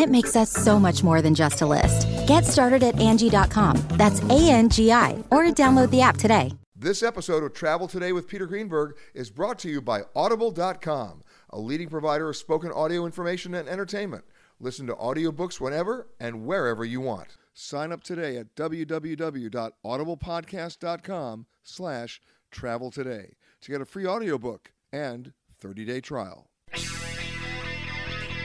it makes us so much more than just a list. Get started at Angie.com. That's A-N-G-I, or download the app today. This episode of Travel Today with Peter Greenberg is brought to you by Audible.com, a leading provider of spoken audio information and entertainment. Listen to audiobooks whenever and wherever you want. Sign up today at www.audiblepodcast.com/traveltoday to get a free audiobook and 30-day trial.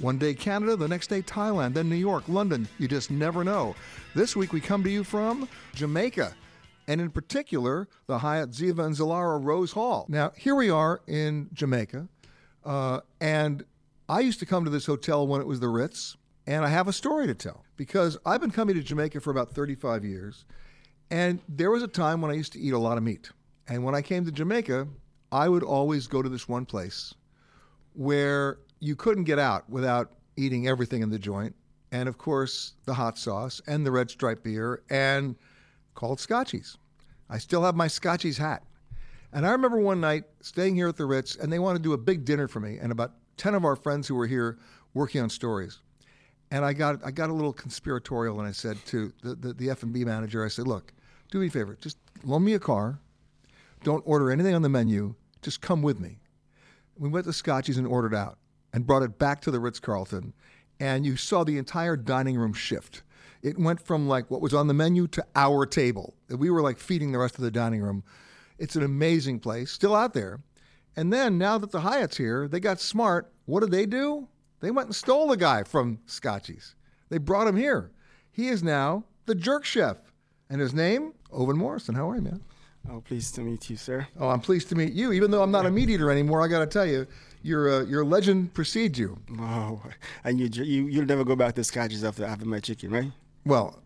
One day Canada, the next day Thailand, then New York, London. You just never know. This week, we come to you from Jamaica, and in particular, the Hyatt Ziva and Zilara Rose Hall. Now, here we are in Jamaica, and I used to come to this hotel when it was the Ritz, and I have a story to tell because I've been coming to Jamaica for about 35 years, and there was a time when I used to eat a lot of meat. And when I came to Jamaica, I would always go to this one place where you couldn't get out without eating everything in the joint, and of course, the hot sauce and the red stripe beer, and called Scotchies. I still have my Scotchies hat. And I remember one night staying here at the Ritz, and they wanted to do a big dinner for me and about 10 of our friends who were here working on stories. And I got a little conspiratorial, and I said to the F&B manager, I said, look, do me a favor, just loan me a car. Don't order anything on the menu. Just come with me. We went to Scotchies and ordered out and brought it back to the Ritz Carlton, and you saw the entire dining room shift. It went from like what was on the menu to our table. We were like feeding the rest of the dining room. It's an amazing place, still out there. And then, now that the Hyatt's here, they got smart. What did they do? They went and stole the guy from Scotchies. They brought him here. He is now the jerk chef. And his name, Ovan Morrison. How are you, man? Oh, pleased to meet you, sir. Oh, I'm pleased to meet you. Even though I'm not a meat eater anymore, I got to tell you, your legend precedes you. Oh, and you'll never go back to Scotchies after having my chicken, right? Well,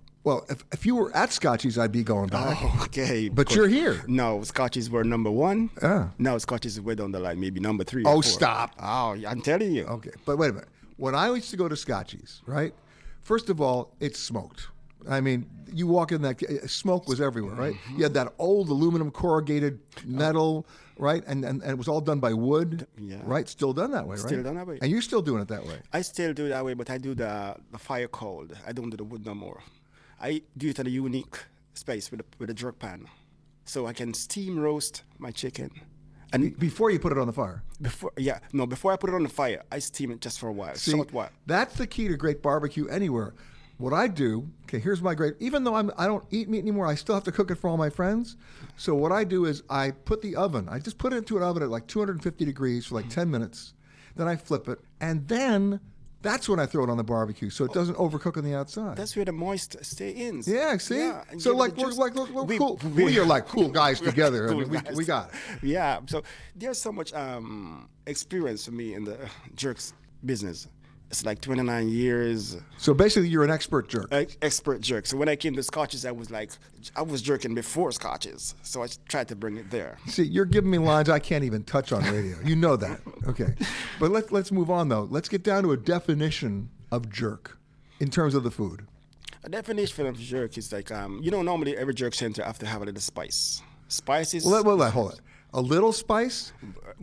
if you were at Scotchies, I'd be going back. Oh, okay. But you're here. No, Scotchies were #1. Now Scotchies were down the line, maybe #3 or 4. Oh, stop. Oh, I'm telling you. Okay, but wait a minute. When I used to go to Scotchies, right, first of all, it's smoked. I mean, you walk in that, smoke was everywhere, right? Mm-hmm. You had that old aluminum corrugated metal, right? And it was all done by wood, right? Still done that way, right? Still done that way. And you're still doing it that way. I still do it that way, but I do the fire cold. I don't do the wood no more. I do it at a unique space with a jerk pan, so I can steam roast my chicken. And before you put it on the fire? Before I put it on the fire, I steam it just for a while. See, short while. That's the key to great barbecue anywhere. What I do, okay, here's my great, even though I don't eat meat anymore, I still have to cook it for all my friends. So what I do is I put the oven, I just put it into an oven at like 250 degrees for like 10 minutes. Then I flip it, and then That's when I throw it on the barbecue, so it doesn't overcook on the outside. That's where the moist stays in. Yeah, see. Yeah, so like we're like cool guys together. Cool guys. We got it. Yeah. So there's so much experience for me in the jerks business. It's like 29 years. So basically, you're an expert jerk. Expert jerk. So when I came to Scotchies, I was jerking before Scotchies. So I tried to bring it there. See, you're giving me lines I can't even touch on radio. You know that. Okay. But let's move on, though. Let's get down to a definition of jerk in terms of the food. A definition of jerk is like, you don't normally every jerk center have to have a little spice. Spices. Well, hold it. A little spice?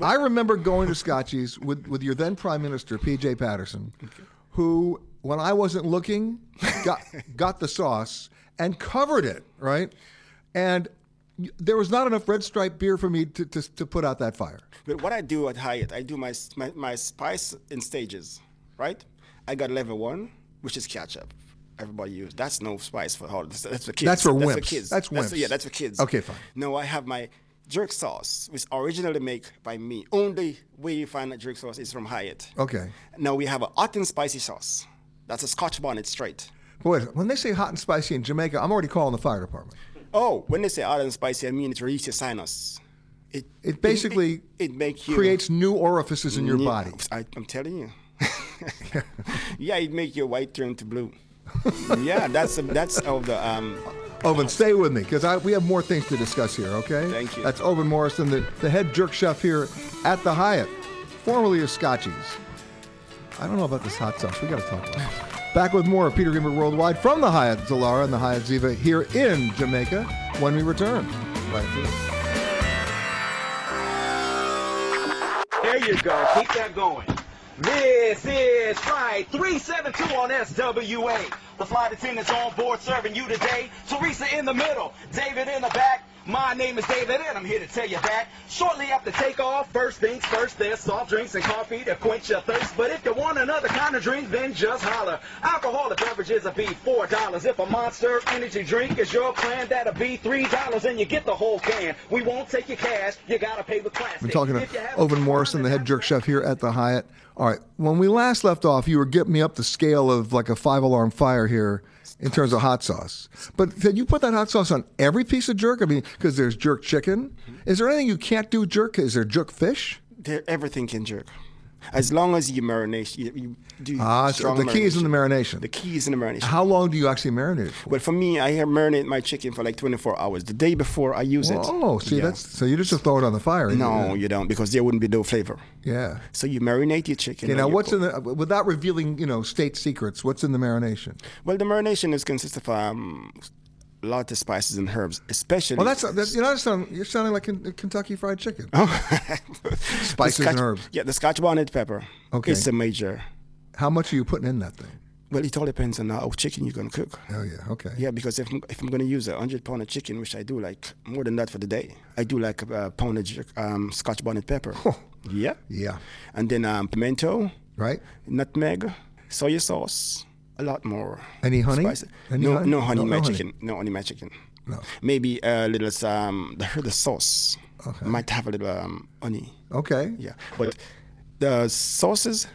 I remember going to Scotchies with your then Prime Minister, P. J. Patterson, who, when I wasn't looking, got the sauce and covered it, right? And there was not enough Red Stripe beer for me to put out that fire. But what I do at Hyatt, I do my spice in stages, right? I got level 1, which is ketchup. Everybody use. That's no spice for all. That's for kids. That's for wimps. That's for kids. That's for kids. Okay, fine. No, I have my jerk sauce, which originally made by me. Only way you find that jerk sauce is from Hyatt. Okay. Now we have a hot and spicy sauce. That's a Scotch bonnet straight. Boy, when they say hot and spicy in Jamaica, I'm already calling the fire department. Oh, when they say hot and spicy, I mean it relieves your sinus. It basically creates new orifices in your body. I'm telling you. Yeah, it makes your white turn to blue. Yeah, that's how the Ovan, stay with me, because we have more things to discuss here, okay? Thank you. That's Ovan Morrison, the head jerk chef here at the Hyatt, formerly of Scotchies. I don't know about this hot sauce. We got to talk about it. Back with more of Peter Greenberg Worldwide from the Hyatt Zilara and the Hyatt Ziva here in Jamaica when we return. Right here. There you go. Keep that going. This is Flight 372 on SWA. The flight attendants on board serving you today. Teresa in the middle, David in the back. My name is David, and I'm here to tell you that shortly after takeoff, first things first, there's soft drinks and coffee to quench your thirst. But if you want another kind of drink, then just holler. Alcoholic beverages will be $4. If a Monster energy drink is your plan, that'll be $3, and you get the whole can. We won't take your cash. You got to pay with plastic. We're talking to Ovan Morrison, the head jerk chef here at the Hyatt. All right, when we last left off, you were getting me up the scale of like a 5-alarm fire here in terms of hot sauce. But did you put that hot sauce on every piece of jerk? I mean, because there's jerk chicken. Is there anything you can't do jerk? Is there jerk fish? Everything can jerk. As long as you marinate, you do strong marination. The key is in the marination. How long do you actually marinate for? Well, for me, I marinate my chicken for like 24 hours. The day before, I use it. Oh, see, so you just throw it on the fire. No, you don't, because there wouldn't be no flavor. Yeah. So you marinate your chicken. Okay, now, what's without revealing, state secrets, what's in the marination? Well, the marination consists of a lot of spices and herbs, especially. Well, you're sounding like Kentucky Fried Chicken. Oh. Spices and herbs. Yeah, the Scotch bonnet pepper. Okay, it's a major. How much are you putting in that thing? Well, it all depends on how chicken you're gonna cook. Oh yeah, okay. Yeah, because if I'm gonna use 100 pounds of chicken, which I do like more than that for the day, I do like a pound of Scotch bonnet pepper. Oh. Yeah. Yeah. And then pimento. Right. Nutmeg, soy sauce. A lot more. Any honey? Spices. No honey in my chicken. No honey in my chicken. No. Maybe a little the sauce. Okay. Might have a little honey. Okay. Yeah. But the sauces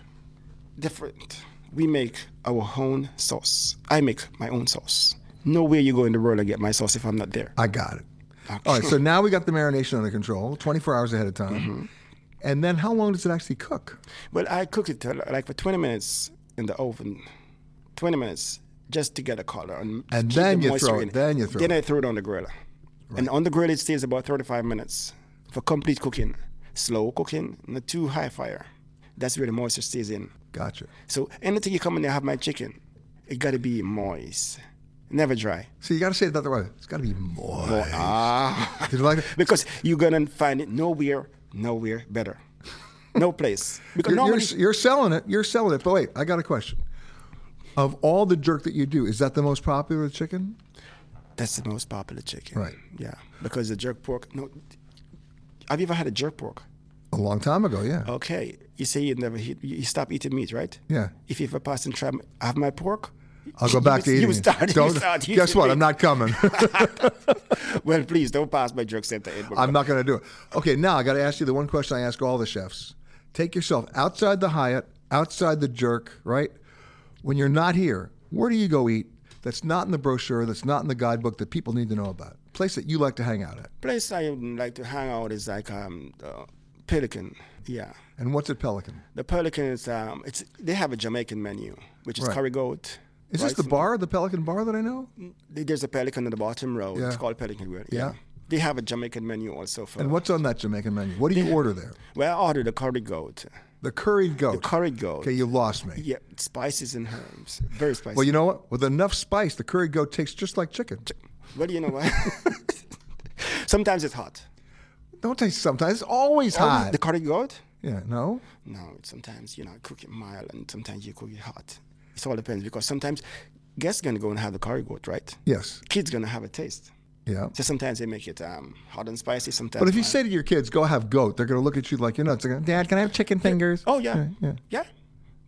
different. We make our own sauce. I make my own sauce. Nowhere you go in the world I get my sauce if I'm not there. I got it. Okay. All right. So now we got the marination under control, 24 hours ahead of time. Mm-hmm. And then how long does it actually cook? Well, I cook it like for 20 minutes in the oven. 20 minutes just to get a color. And then you throw it. Then I throw it on the grill. Right. And on the grill, it stays about 35 minutes for complete cooking. Slow cooking, not too high fire. That's where the moisture stays in. Gotcha. So anything you come in there, have my chicken, it got to be moist. Never dry. So you got to say it the other way. It's got to be moist. Did you like it? Because you're going to find it nowhere better. No place. Because you're selling it. You're selling it. But wait, I got a question. Of all the jerk that you do, is that the most popular chicken? That's the most popular chicken. Right. Yeah. Because the jerk pork, have you ever had a jerk pork? A long time ago, yeah. Okay. You say you stop eating meat, right? Yeah. If you ever pass and try, have my pork? I'll go back to eating. You start eating. Guess what? Meat. I'm not coming. Well, please don't pass my jerk center. I'm not going to do it. Okay, now I got to ask you the one question I ask all the chefs. Take yourself outside the Hyatt outside the jerk, right? When you're not here, where do you go eat that's not in the brochure, that's not in the guidebook that people need to know about? Place that you like to hang out at. Place I like to hang out is like the Pelican, yeah. And what's at Pelican? The Pelican is, they have a Jamaican menu, which is curry goat. Is this the bar, the Pelican bar that I know? There's a Pelican on the bottom row. Yeah. It's called Pelican Grill. Yeah. They have a Jamaican menu also. And what's on that Jamaican menu? What do you order there? Well, I ordered a curry goat. The curried goat. The curried goat. Okay, you lost me. Yeah, spices and herbs. Very spicy. Well, you know what? With enough spice, the curried goat tastes just like chicken. Well, you know what? Sometimes it's hot. Don't taste sometimes. It's always hot. The curried goat? Yeah, no? No, sometimes, you know, I cook it mild and sometimes you cook it hot. It all depends because sometimes guests going to go and have the curry goat, right? Yes. Kids going to have a taste. Yeah. So sometimes they make it hot and spicy. Sometimes. But if you say to your kids, "Go have goat," they're going to look at you like you're nuts. Like, "Dad, can I have chicken fingers?" Oh yeah. Yeah.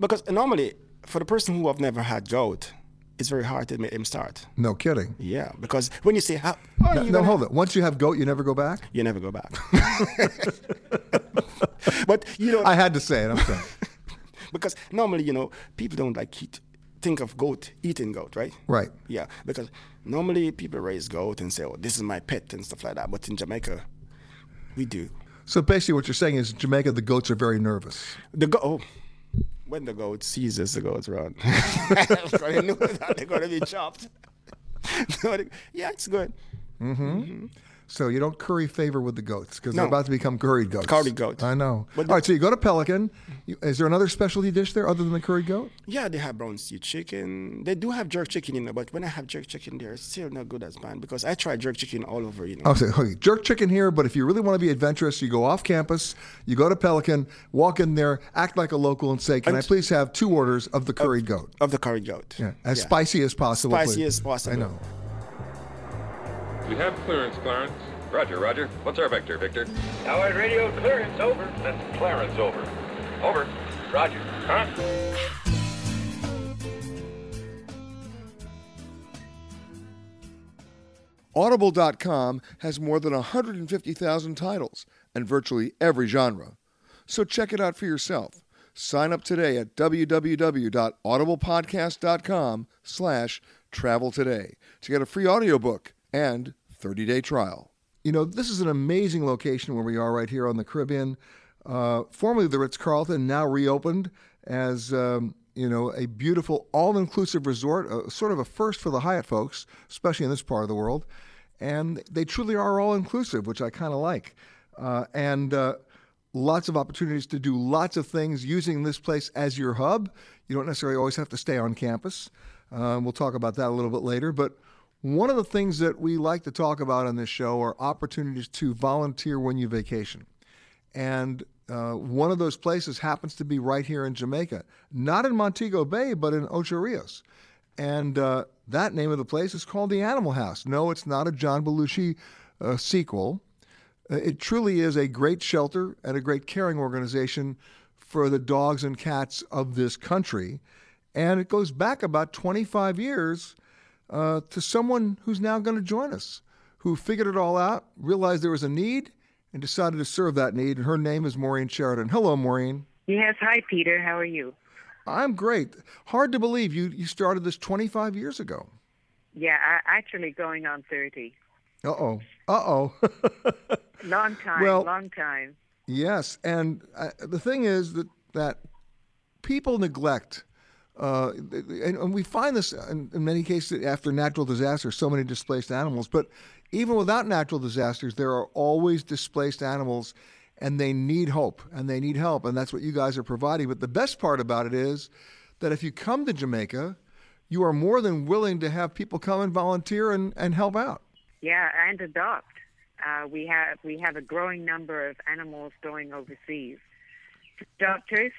Because normally, for the person who have never had goat, it's very hard to make him start. No kidding. Yeah, because when you say, "How?" Hold it. Once you have goat, you never go back. You never go back. But you know, I had to say it. I'm sorry. Because normally, you know, people don't like think of goat, eating goat, right? Right. Yeah, because normally people raise goat and say, "Oh, this is my pet," and stuff like that. But in Jamaica, we do. So basically what you're saying is in Jamaica, the goats are very nervous. When the goat sees us, the goats run. They know that they're going to be chopped. Yeah, it's good. Mm-hmm. So you don't curry favor with the goats because they're about to become curried goats. Curried goat. I know. But all right, so you go to Pelican. Is there another specialty dish there other than the curried goat? Yeah, they have brown stew chicken. They do have jerk chicken, you know, but when I have jerk chicken there, it's still not good as mine because I try jerk chicken all over, you know. I'll say, okay, jerk chicken here, but if you really want to be adventurous, you go off campus, you go to Pelican, walk in there, act like a local and say, "Can I please have 2 orders of the curried goat?" Of the curried goat. Yeah, as spicy as possible. Spicy as possible. I know. We have clearance, Clarence. Roger, roger. What's our vector, Victor? Howard radio clearance, over. That's Clarence, over. Over. Roger. Huh? Audible.com has more than 150,000 titles and virtually every genre. So check it out for yourself. Sign up today at www.audiblepodcast.com/travel today to get a free audiobook and 30-day trial. You know, this is an amazing location where we are right here on the Caribbean. Formerly the Ritz Carlton, now reopened as, you know, a beautiful all-inclusive resort, sort of a first for the Hyatt folks, especially in this part of the world. And they truly are all-inclusive, which I kind of like. Lots of opportunities to do lots of things using this place as your hub. You don't necessarily always have to stay on campus. We'll talk about that a little bit later, but one of the things that we like to talk about on this show are opportunities to volunteer when you vacation. And one of those places happens to be right here in Jamaica. Not in Montego Bay, but in Ocho Rios. And that name of the place is called the Animal House. No, it's not a John Belushi sequel. It truly is a great shelter and a great caring organization for the dogs and cats of this country. And it goes back about 25 years to someone who's now going to join us, who figured it all out, realized there was a need, and decided to serve that need. And her name is Maureen Sheridan. Hello, Maureen. Yes. Hi, Peter. How are you? I'm great. Hard to believe you started this 25 years ago. Yeah, actually going on 30. Uh-oh. Uh-oh. Long time, well, long time. Yes. And the thing is that people neglect and we find this in many cases after natural disasters, so many displaced animals. But even without natural disasters, there are always displaced animals, and they need hope, and they need help, and that's what you guys are providing. But the best part about it is that if you come to Jamaica, you are more than willing to have people come and volunteer and help out. Yeah, and adopt. We have a growing number of animals going overseas. Adopters,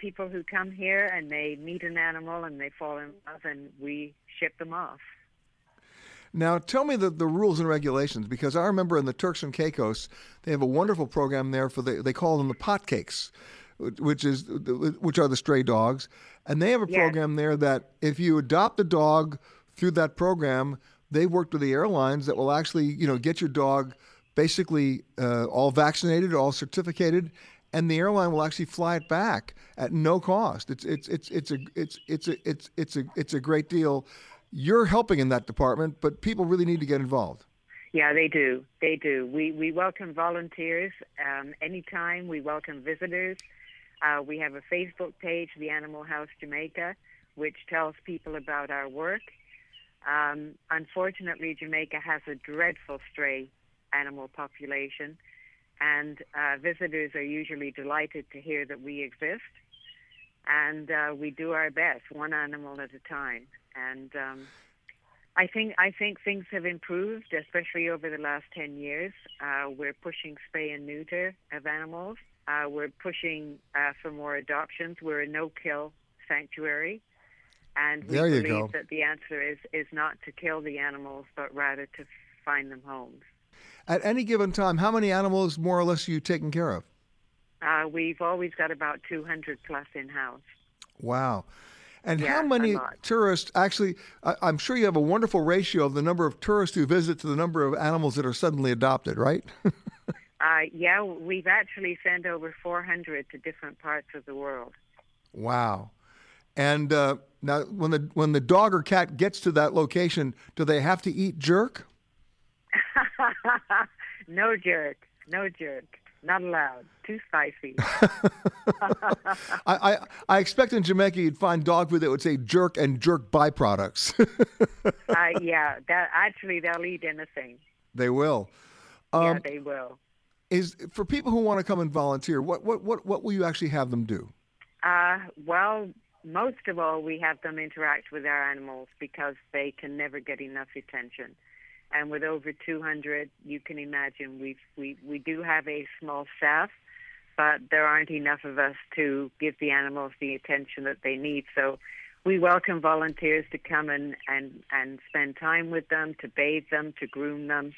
people who come here and they meet an animal and they fall in love and we ship them off. Now, tell me the rules and regulations, because I remember in the Turks and Caicos, they have a wonderful program there for they call them the potcakes, which are the stray dogs. And they have a program there that if you adopt a dog through that program, they worked with the airlines that will actually, you know, get your dog basically all vaccinated, all certificated, and the airline will actually fly it back at no cost. It's a great deal. You're helping in that department, but people really need to get involved. Yeah, they do. They do. We welcome volunteers anytime. We welcome visitors. We have a Facebook page, The Animal House Jamaica, which tells people about our work. Unfortunately, Jamaica has a dreadful stray animal population, and visitors are usually delighted to hear that we exist. And we do our best, one animal at a time. And I think things have improved, especially over the last 10 years. We're pushing spay and neuter of animals. We're pushing for more adoptions. We're a no-kill sanctuary. And we believe that the answer is not to kill the animals, but rather to find them homes. At any given time, how many animals, more or less, are you taking care of? We've always got about 200 plus in-house. Wow. And yeah, how many tourists actually, I'm sure you have a wonderful ratio of the number of tourists who visit to the number of animals that are suddenly adopted, right? Yeah, we've actually sent over 400 to different parts of the world. Wow. And now when the dog or cat gets to that location, do they have to eat jerk? No jerk. Not allowed. Too spicy. I expect in Jamaica you'd find dog food that would say jerk and jerk byproducts. Yeah, that actually they'll eat anything. They will. Yeah, they will. Is for people who want to come and volunteer, what will you actually have them do? Well, most of all, we have them interact with our animals because they can never get enough attention. And with over 200, you can imagine we do have a small staff, but there aren't enough of us to give the animals the attention that they need. So we welcome volunteers to come and spend time with them, to bathe them, to groom them,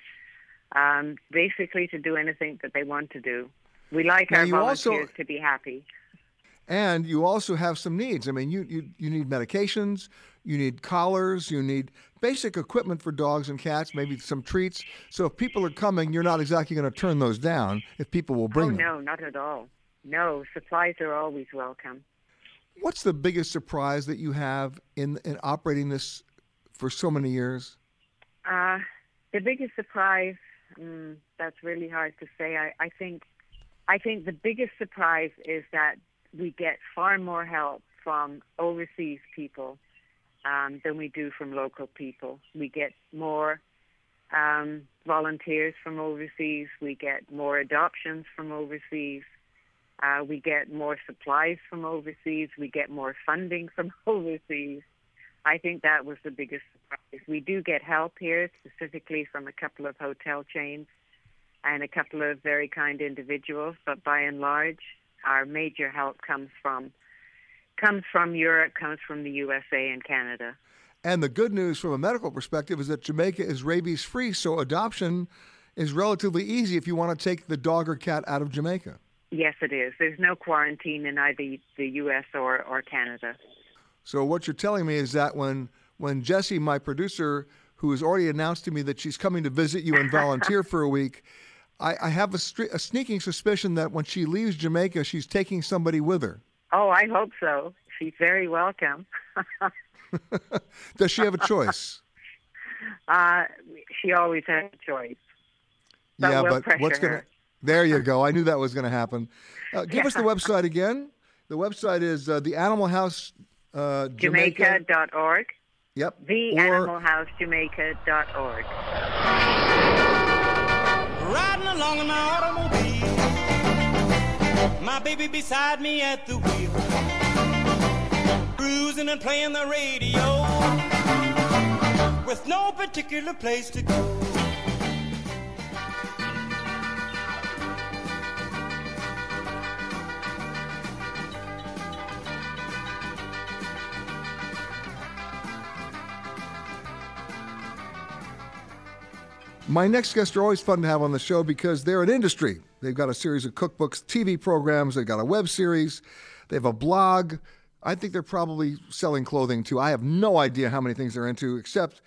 basically to do anything that they want to do. We like now our volunteers to be happy. And you also have some needs. I mean, you need medications, you need collars, you need basic equipment for dogs and cats, maybe some treats. So if people are coming, you're not exactly going to turn those down if people will bring them. Oh, no, not at all. No, supplies are always welcome. What's the biggest surprise that you have in operating this for so many years? The biggest surprise, that's really hard to say. I think the biggest surprise is that we get far more help from overseas people than we do from local people. We get more volunteers from overseas. We get more adoptions from overseas. We get more supplies from overseas. We get more funding from overseas. I think that was the biggest surprise. We do get help here, specifically from a couple of hotel chains and a couple of very kind individuals, but by and large, our major help comes from Europe, comes from the USA and Canada. And the good news from a medical perspective is that Jamaica is rabies-free, so adoption is relatively easy if you want to take the dog or cat out of Jamaica. Yes, it is. There's no quarantine in either the U.S. or Canada. So what you're telling me is that when Jessie, my producer, who has already announced to me that she's coming to visit you and volunteer for a week, I have a sneaking suspicion that when she leaves Jamaica, she's taking somebody with her. Oh, I hope so. She's very welcome. Does she have a choice? She always has a choice. But yeah, we'll but what's going to... There you go. I knew that was going to happen. Give us the website again. The website is the Animal House Jamaica.org. Yep. The Animal House Jamaica.org. Riding along in my automobile, my baby beside me at the wheel, cruising and playing the radio, with no particular place to go. My next guests are always fun to have on the show because they're an industry. They've got a series of cookbooks, TV programs, they've got a web series, they have a blog. I think they're probably selling clothing too. I have no idea how many things they're into, except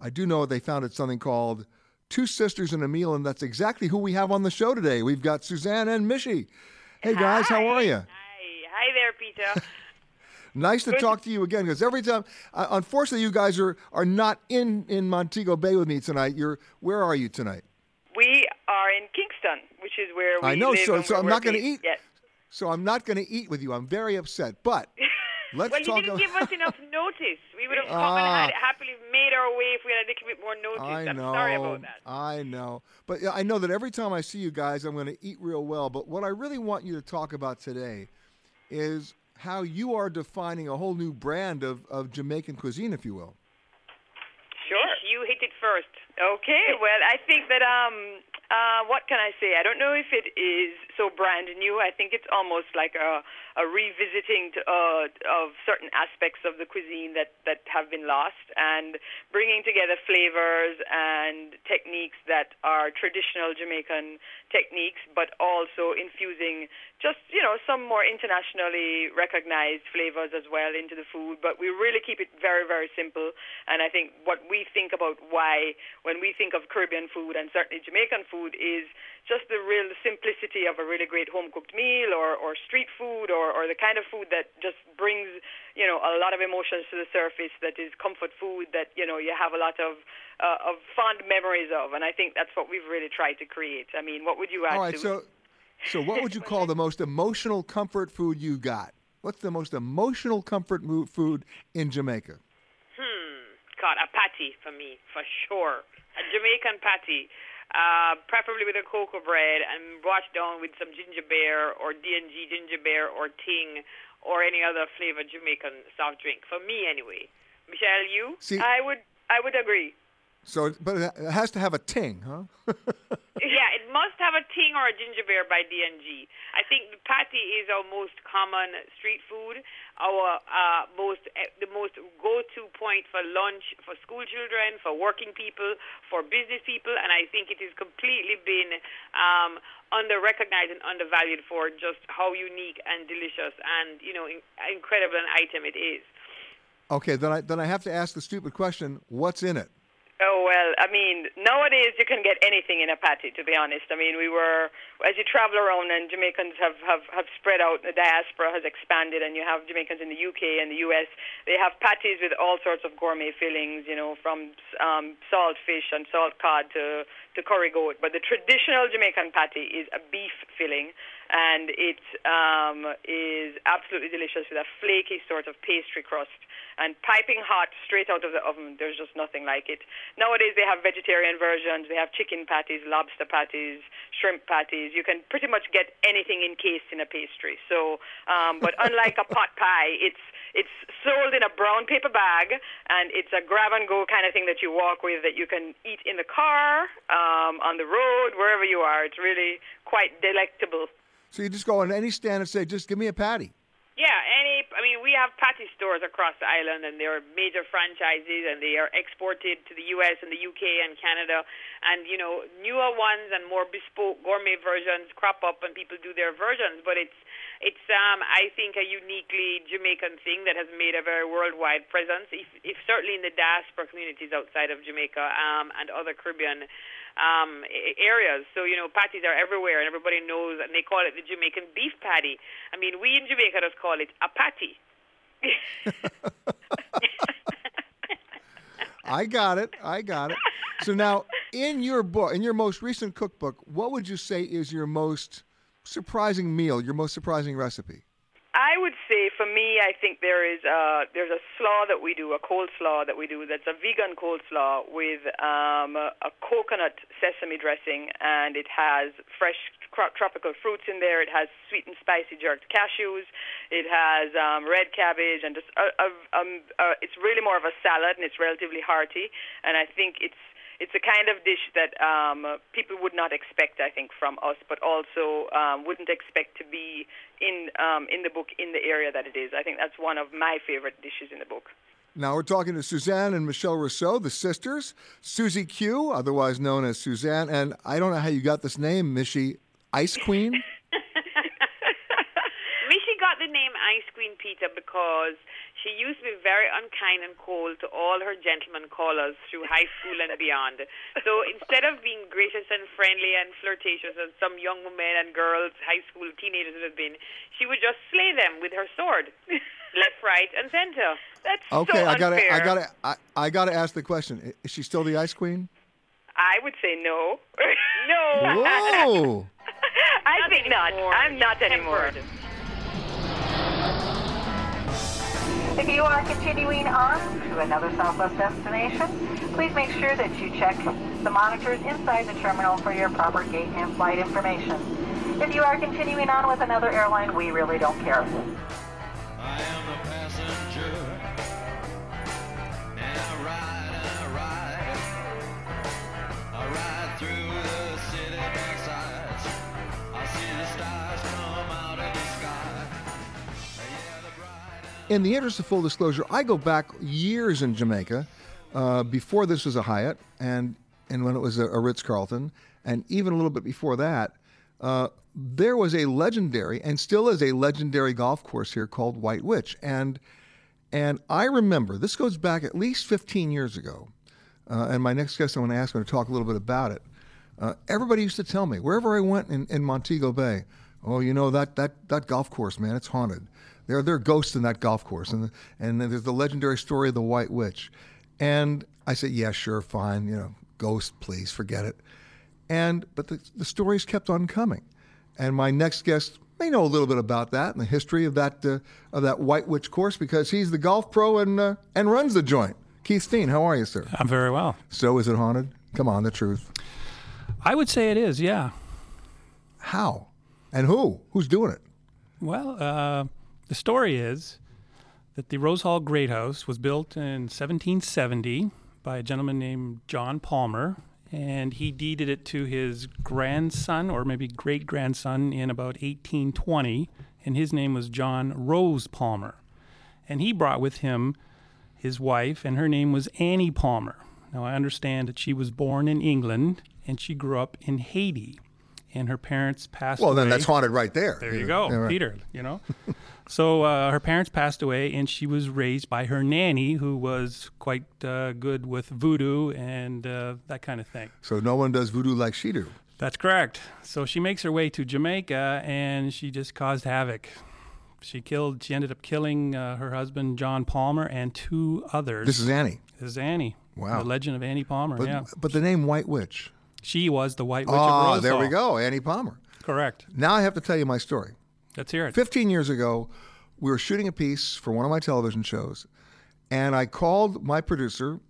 I do know they founded something called Two Sisters and a Meal, and that's exactly who we have on the show today. We've got Suzanne and Mishy. Hey, guys. Hi. How are you? Hi there, Peter. Nice to talk to you again, because every time, unfortunately, you guys are not in Montego Bay with me tonight. Where are you tonight? We are in Kingston, which is where we live. I know, so I'm not going to eat. Yes. So I'm not going to eat with you. I'm very upset, but let's talk. Well, you didn't give us enough notice. We would have come and happily made our way if we had a little bit more notice. I'm sorry about that. I know. But I know that every time I see you guys, I'm going to eat real well. But what I really want you to talk about today is how you are defining a whole new brand of Jamaican cuisine, if you will. Sure. You hit it first. Okay. Well, I think that what can I say? I don't know if it is so brand new. I think it's almost like a revisiting of certain aspects of the cuisine that have been lost, and bringing together flavors and techniques that are traditional Jamaican techniques, but also infusing just, some more internationally recognized flavors as well into the food. But we really keep it very, very simple. And I think what we think about why when we think of Caribbean food and certainly Jamaican food, is just the real simplicity of a really great home-cooked meal or street food or the kind of food that just brings, a lot of emotions to the surface, that is comfort food that, you have a lot of fond memories of. And I think that's what we've really tried to create. I mean, what would you add to? All right, so what would you call the most emotional comfort food you got? What's the most emotional comfort food in Jamaica? God, a patty for me, for sure. A Jamaican patty. Preferably with a cocoa bread and washed down with some ginger beer or D and G ginger beer or Ting or any other flavored Jamaican soft drink. For me, anyway. Michelle, you? See, I would agree. So, but it has to have a Ting, huh? Yeah, it must have a Ting or a ginger beer by D and G. I think the patty is our most common street food, our the most go-to point for lunch for school children, for working people, for business people, and I think it has completely been under-recognized and undervalued for just how unique and delicious and incredible an item it is. Okay, then I have to ask the stupid question: what's in it? Oh, well, I mean, nowadays you can get anything in a patty, to be honest. I mean, as you travel around, and Jamaicans have spread out, the diaspora has expanded, and you have Jamaicans in the UK and the US, they have patties with all sorts of gourmet fillings, from salt fish and salt cod to curry goat. But the traditional Jamaican patty is a beef filling, and it is absolutely delicious with a flaky sort of pastry crust. And piping hot, straight out of the oven, there's just nothing like it. Nowadays, they have vegetarian versions. They have chicken patties, lobster patties, shrimp patties. You can pretty much get anything encased in a pastry. So, but unlike a pot pie, it's sold in a brown paper bag, and it's a grab-and-go kind of thing that you walk with, that you can eat in the car, on the road, wherever you are. It's really quite delectable. So you just go on any stand and say, just give me a patty. Yeah, we have patty stores across the island, and they are major franchises, and they are exported to the U.S. and the U.K. and Canada. And, newer ones and more bespoke gourmet versions crop up, and people do their versions. But it's I think, a uniquely Jamaican thing that has made a very worldwide presence, if certainly in the diaspora communities outside of Jamaica and other Caribbean areas. So, patties are everywhere, and everybody knows, and they call it the Jamaican beef patty. I mean, we in Jamaica just call it a patty. I got it. So now, in your book, in your most recent cookbook, what would you say is your most surprising meal, your most surprising recipe? I would say, for me, I think there's a slaw that we do, a coleslaw that we do, that's a vegan coleslaw with a coconut sesame dressing, and it has fresh tropical fruits in there. It has sweet and spicy jerked cashews. It has red cabbage, and just it's really more of a salad, and it's relatively hearty, and I think it's a kind of dish that people would not expect, I think, from us, but also wouldn't expect to be in the book in the area that it is. I think that's one of my favorite dishes in the book. Now we're talking to Suzanne and Michelle Rousseau, the sisters, Susie Q, otherwise known as Suzanne, and I don't know how you got this name, Ice Queen? Michi got the name Ice Queen, Peter, because she used to be very unkind and cold to all her gentleman callers through high school and beyond. So instead of being gracious and friendly and flirtatious as some young men and girls, high school teenagers would have been, she would just slay them with her sword, left, right, and center. That's okay, so unfair. Okay, I gotta ask the question: is she still the Ice Queen? I would say no. No. Whoa. I think not. I'm not anymore. If you are continuing on to another Southwest destination, please make sure that you check the monitors inside the terminal for your proper gate and flight information. If you are continuing on with another airline, we really don't care. I am a passenger. In the interest of full disclosure, I go back years in Jamaica, before this was a Hyatt, and when it was a Ritz Carlton, and even a little bit before that, there was a legendary, and still is a legendary golf course here called White Witch. And I remember, this goes back at least 15 years ago, and my next guest I want to ask him to talk a little bit about it. Everybody used to tell me, wherever I went in Montego Bay, oh, you know, that golf course, man, it's haunted. There are ghosts in that golf course, and there's the legendary story of the White Witch. And I said, yeah, sure, fine, you know, ghosts, please, forget it. But the stories kept on coming. And my next guest may know a little bit about that and the history of that White Witch course, because he's the golf pro and runs the joint. Keith Stein, how are you, sir? I'm very well. So is it haunted? Come on, the truth. I would say it is, yeah. How? And who? Who's doing it? Well, the story is that the Rose Hall Great House was built in 1770 by a gentleman named John Palmer, and he deeded it to his grandson or maybe great-grandson in about 1820, and his name was John Rose Palmer. And he brought with him his wife, and her name was Annie Palmer. Now, I understand that she was born in England, and she grew up in Haiti, and her parents passed away. Well, then that's haunted right there. There you go, yeah, right. Peter, you know. So her parents passed away, and she was raised by her nanny, who was quite good with voodoo and that kind of thing. So no one does voodoo like she do. That's correct. So she makes her way to Jamaica, and she just caused havoc. She ended up killing her husband, John Palmer, and two others. This is Annie. Wow. The legend of Annie Palmer, but, yeah. But the name White Witch. She was the White Witch of Rose Hall. There we go, Annie Palmer. Correct. Now I have to tell you my story. Let's hear it. 15 years ago, we were shooting a piece for one of my television shows, and I called my producer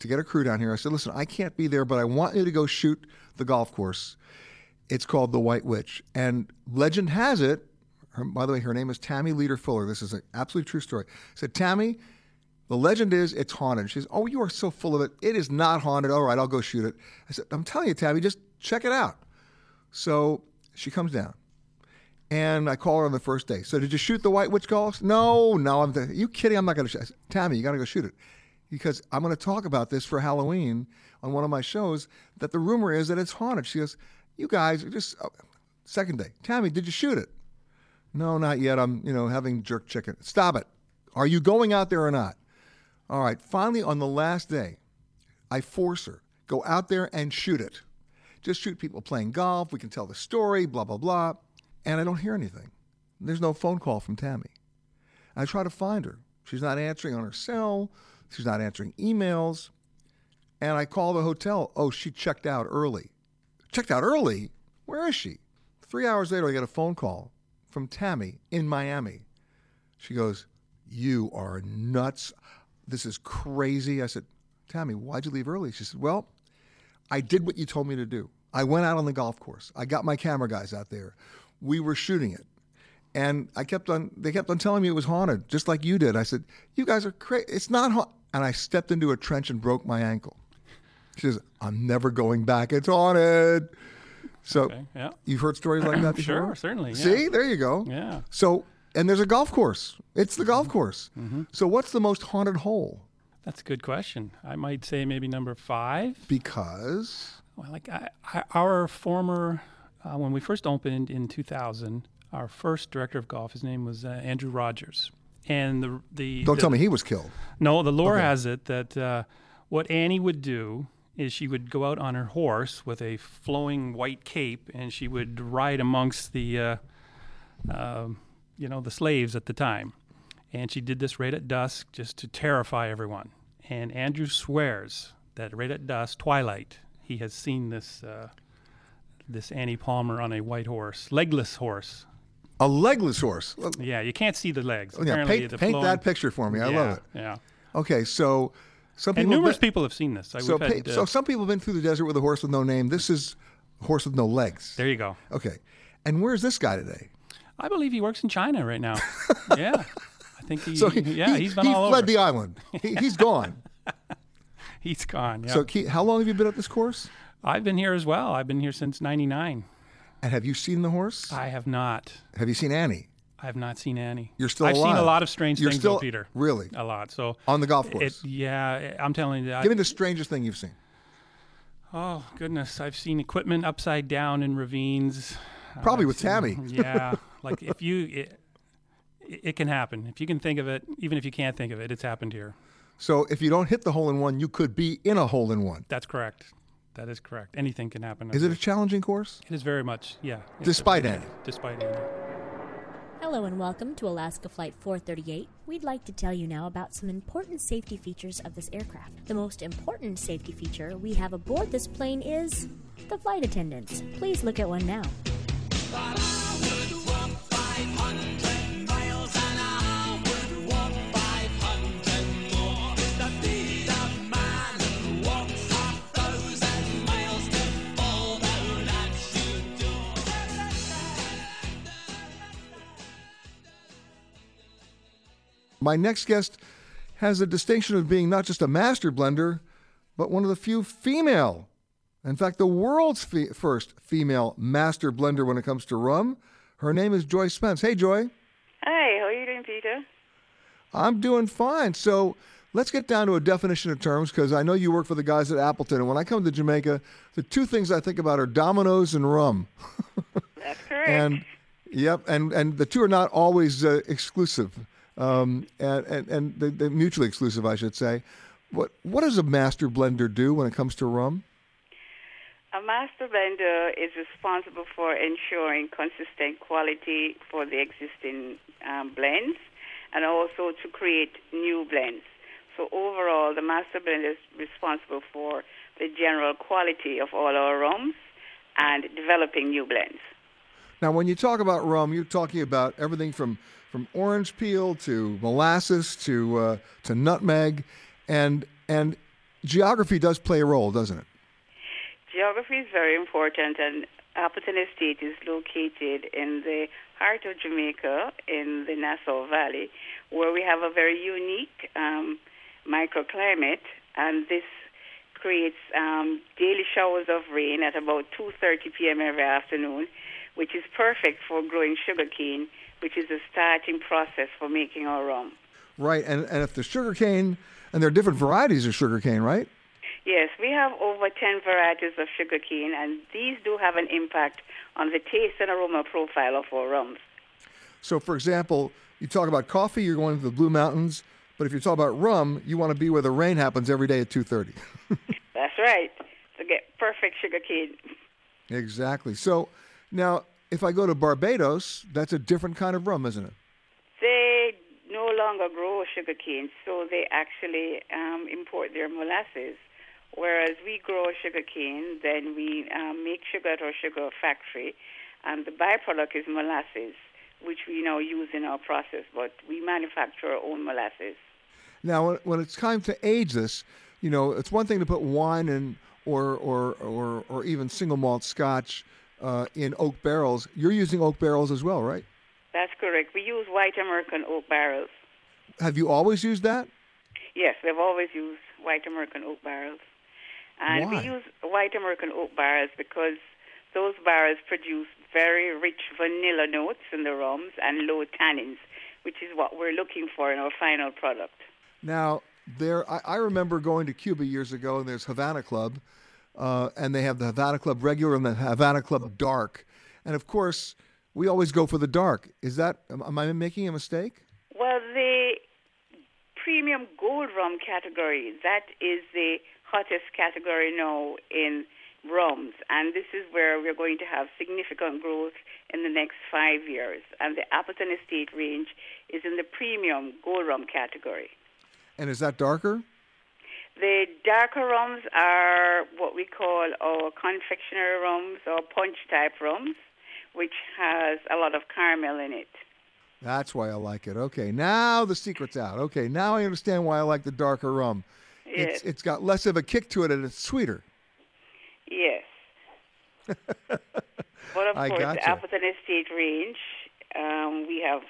to get a crew down here. I said, listen, I can't be there, but I want you to go shoot the golf course. It's called the White Witch. And legend has it, by the way, her name is Tammy Leader Fuller. This is an absolutely true story. I said, Tammy, the legend is it's haunted. She says, oh, you are so full of it. It is not haunted. All right, I'll go shoot it. I said, I'm telling you, Tabby, just check it out. So she comes down, and I call her on the first day. So did you shoot the White Witch golf? No, are you kidding? I'm not going to shoot it. I said, Tammy, you got to go shoot it, because I'm going to talk about this for Halloween on one of my shows, that the rumor is that it's haunted. She goes, you guys, second day. Tammy, did you shoot it? No, not yet. I'm, having jerk chicken. Stop it. Are you going out there or not? All right, finally on the last day, I force her, go out there and shoot it. Just shoot people playing golf. We can tell the story, blah, blah, blah. And I don't hear anything. There's no phone call from Tammy. I try to find her. She's not answering on her cell. She's not answering emails. And I call the hotel. Oh, she checked out early. Checked out early? Where is she? 3 hours later, I get a phone call from Tammy in Miami. She goes, you are nuts. This is crazy. I said, Tammy, why'd you leave early? She said, well, I did what you told me to do. I went out on the golf course. I got my camera guys out there. We were shooting it. And they kept on telling me it was haunted, just like you did. I said, you guys are crazy. It's not haunted. And I stepped into a trench and broke my ankle. She says, I'm never going back. It's haunted. So okay, yeah. You've heard stories like that before? Sure, certainly. Yeah. See, there you go. Yeah. So. And there's a golf course. It's the golf course. Mm-hmm. So what's the most haunted hole? That's a good question. I might say maybe number 5. Because? Well, like our former, when we first opened in 2000, our first director of golf. His name was Andrew Rogers. And don't tell me he was killed. No, the lore has it that what Annie would do is she would go out on her horse with a flowing white cape, and she would ride amongst the the slaves at the time. And she did this right at dusk just to terrify everyone. And Andrew swears that right at dusk, twilight, he has seen this Annie Palmer on a white horse, legless horse. A legless horse? Yeah, you can't see the legs. Oh, yeah, paint that picture for me. I love it. Yeah. Okay, so some people... And numerous people have seen this. So some people have been through the desert with a horse with no name. This is a horse with no legs. There you go. Okay. And where's this guy today? I believe he works in China right now. Yeah. He's been all over. He fled the island. He's gone. He's gone, yeah. So, Keith, how long have you been at this course? I've been here as well. I've been here since 99. And have you seen the horse? I have not. Have you seen Annie? I have not seen Annie. You're still alive. I've seen a lot of strange things though, Peter. Really? A lot. So on the golf course? Yeah, I'm telling you. Give me the strangest thing you've seen. Oh, goodness. I've seen equipment upside down in ravines. Probably with Tammy. Yeah. Like if you... It can happen. If you can think of it, even if you can't think of it, it's happened here. So if you don't hit the hole-in-one, you could be in a hole-in-one. That's correct. That is correct. Anything can happen. Is it a challenging course? It is very much, yeah. Despite Annie. Despite Annie. Hello and welcome to Alaska Flight 438. We'd like to tell you now about some important safety features of this aircraft. The most important safety feature we have aboard this plane is the flight attendants. Please look at one now. My next guest has the distinction of being not just a master blender, but one of the few female, in fact, the world's first female master blender when it comes to rum. Her name is Joy Spence. Hey, Joy. Hey, how are you doing, Peter? I'm doing fine. So let's get down to a definition of terms, because I know you work for the guys at Appleton, and when I come to Jamaica, the two things I think about are dominoes and rum. That's correct. And the two are not always exclusive. And they're mutually exclusive, I should say. What does a master blender do when it comes to rum? A master blender is responsible for ensuring consistent quality for the existing blends, and also to create new blends. So overall, the master blender is responsible for the general quality of all our rums and developing new blends. Now, when you talk about rum, you're talking about everything from orange peel to molasses to nutmeg, and geography does play a role, doesn't it? Geography is very important, and Appleton Estate is located in the heart of Jamaica in the Nassau Valley, where we have a very unique microclimate, and this creates daily showers of rain at about 2:30 p.m. every afternoon, which is perfect for growing sugarcane, which is a starting process for making our rum. Right, and if the sugarcane, and there are different varieties of sugarcane, right? Yes, we have over 10 varieties of sugarcane, and these do have an impact on the taste and aroma profile of our rums. So, for example, you talk about coffee, you're going to the Blue Mountains, but if you talk about rum, you want to be where the rain happens every day at 2:30. That's right, to get perfect sugarcane. Exactly. So, now... if I go to Barbados, that's a different kind of rum, isn't it? They no longer grow sugarcane, so they actually import their molasses. Whereas we grow sugarcane, then we make sugar at our sugar factory, and the byproduct is molasses, which we now use in our process, but we manufacture our own molasses. Now, when it's time to age this, you know, it's one thing to put wine in or even single malt scotch in oak barrels. You're using oak barrels as well, right? That's correct. We use white American oak barrels. Have you always used that? Yes, we've always used white American oak barrels. And why? We use white American oak barrels because those barrels produce very rich vanilla notes in the rums and low tannins, which is what we're looking for in our final product. Now, I remember going to Cuba years ago, and there's Havana Club, and they have the Havana Club regular and the Havana Club dark. And, of course, we always go for the dark. Is that, am I making a mistake? Well, the premium gold rum category, that is the hottest category now in rums, and this is where we're going to have significant growth in the next 5 years. And the Appleton Estate range is in the premium gold rum category. And is that darker? The darker rums are what we call our confectionery rums or punch-type rums, which has a lot of caramel in it. That's why I like it. Okay, now the secret's out. Okay, now I understand why I like the darker rum. Yes. It's got less of a kick to it, and it's sweeter. Yes. But of course, gotcha. The Appleton Estate range, we have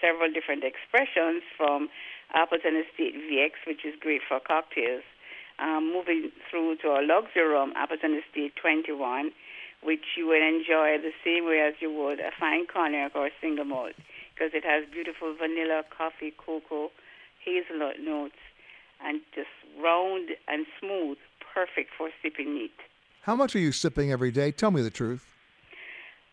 several different expressions from Appleton Estate VX, which is great for cocktails, moving through to our luxury rum, Appleton Estate 21, which you will enjoy the same way as you would a fine cognac or a single malt, because it has beautiful vanilla, coffee, cocoa, hazelnut notes, and just round and smooth, perfect for sipping neat. How much are you sipping every day? Tell me the truth.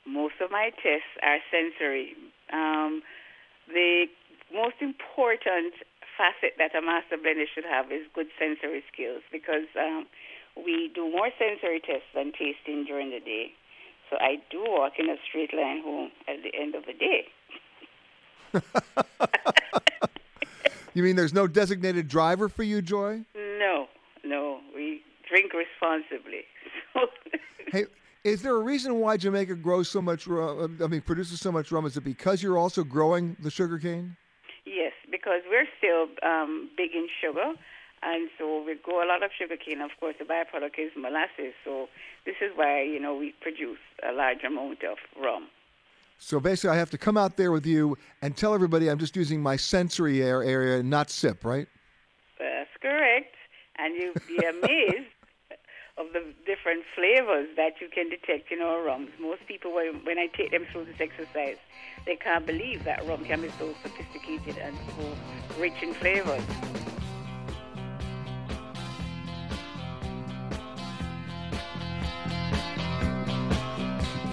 Most of my tests are sensory. The most important facet that a master blender should have is good sensory skills, because we do more sensory tests than tasting during the day. So I do walk in a straight line home at the end of the day. You mean there's no designated driver for you, Joy? No. We drink responsibly. Hey, is there a reason why Jamaica grows so much rum, produces so much rum? Is it because you're also growing the sugarcane? Yes, because we're still big in sugar, and so we grow a lot of sugarcane. Of course, the byproduct is molasses, so this is why, we produce a large amount of rum. So basically, I have to come out there with you and tell everybody I'm just using my sensory area and not sip, right? That's correct, and you'd be amazed of the different flavors that you can detect in our rums. Most people, when I take them through this exercise, they can't believe that rum can be so sophisticated and so rich in flavors.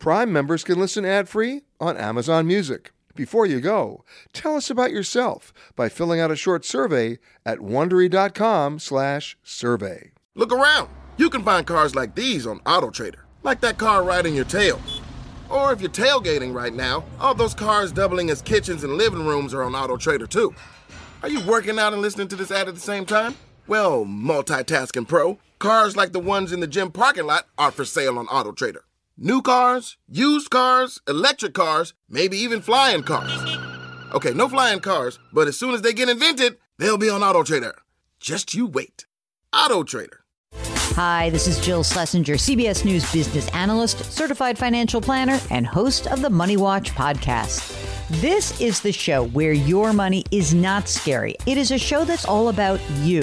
Prime members can listen ad-free on Amazon Music. Before you go, tell us about yourself by filling out a short survey at Wondery.com/survey. Look around. You can find cars like these on AutoTrader, like that car riding your tail. Or if you're tailgating right now, all those cars doubling as kitchens and living rooms are on AutoTrader too. Are you working out and listening to this ad at the same time? Well, multitasking pro, cars like the ones in the gym parking lot are for sale on AutoTrader. New cars, used cars, electric cars, maybe even flying cars. Okay, no flying cars, but as soon as they get invented, they'll be on AutoTrader. Just you wait. AutoTrader. Hi, this is Jill Schlesinger, CBS News business analyst, certified financial planner, and host of the Money Watch podcast. This is the show where your money is not scary. It is a show that's all about you.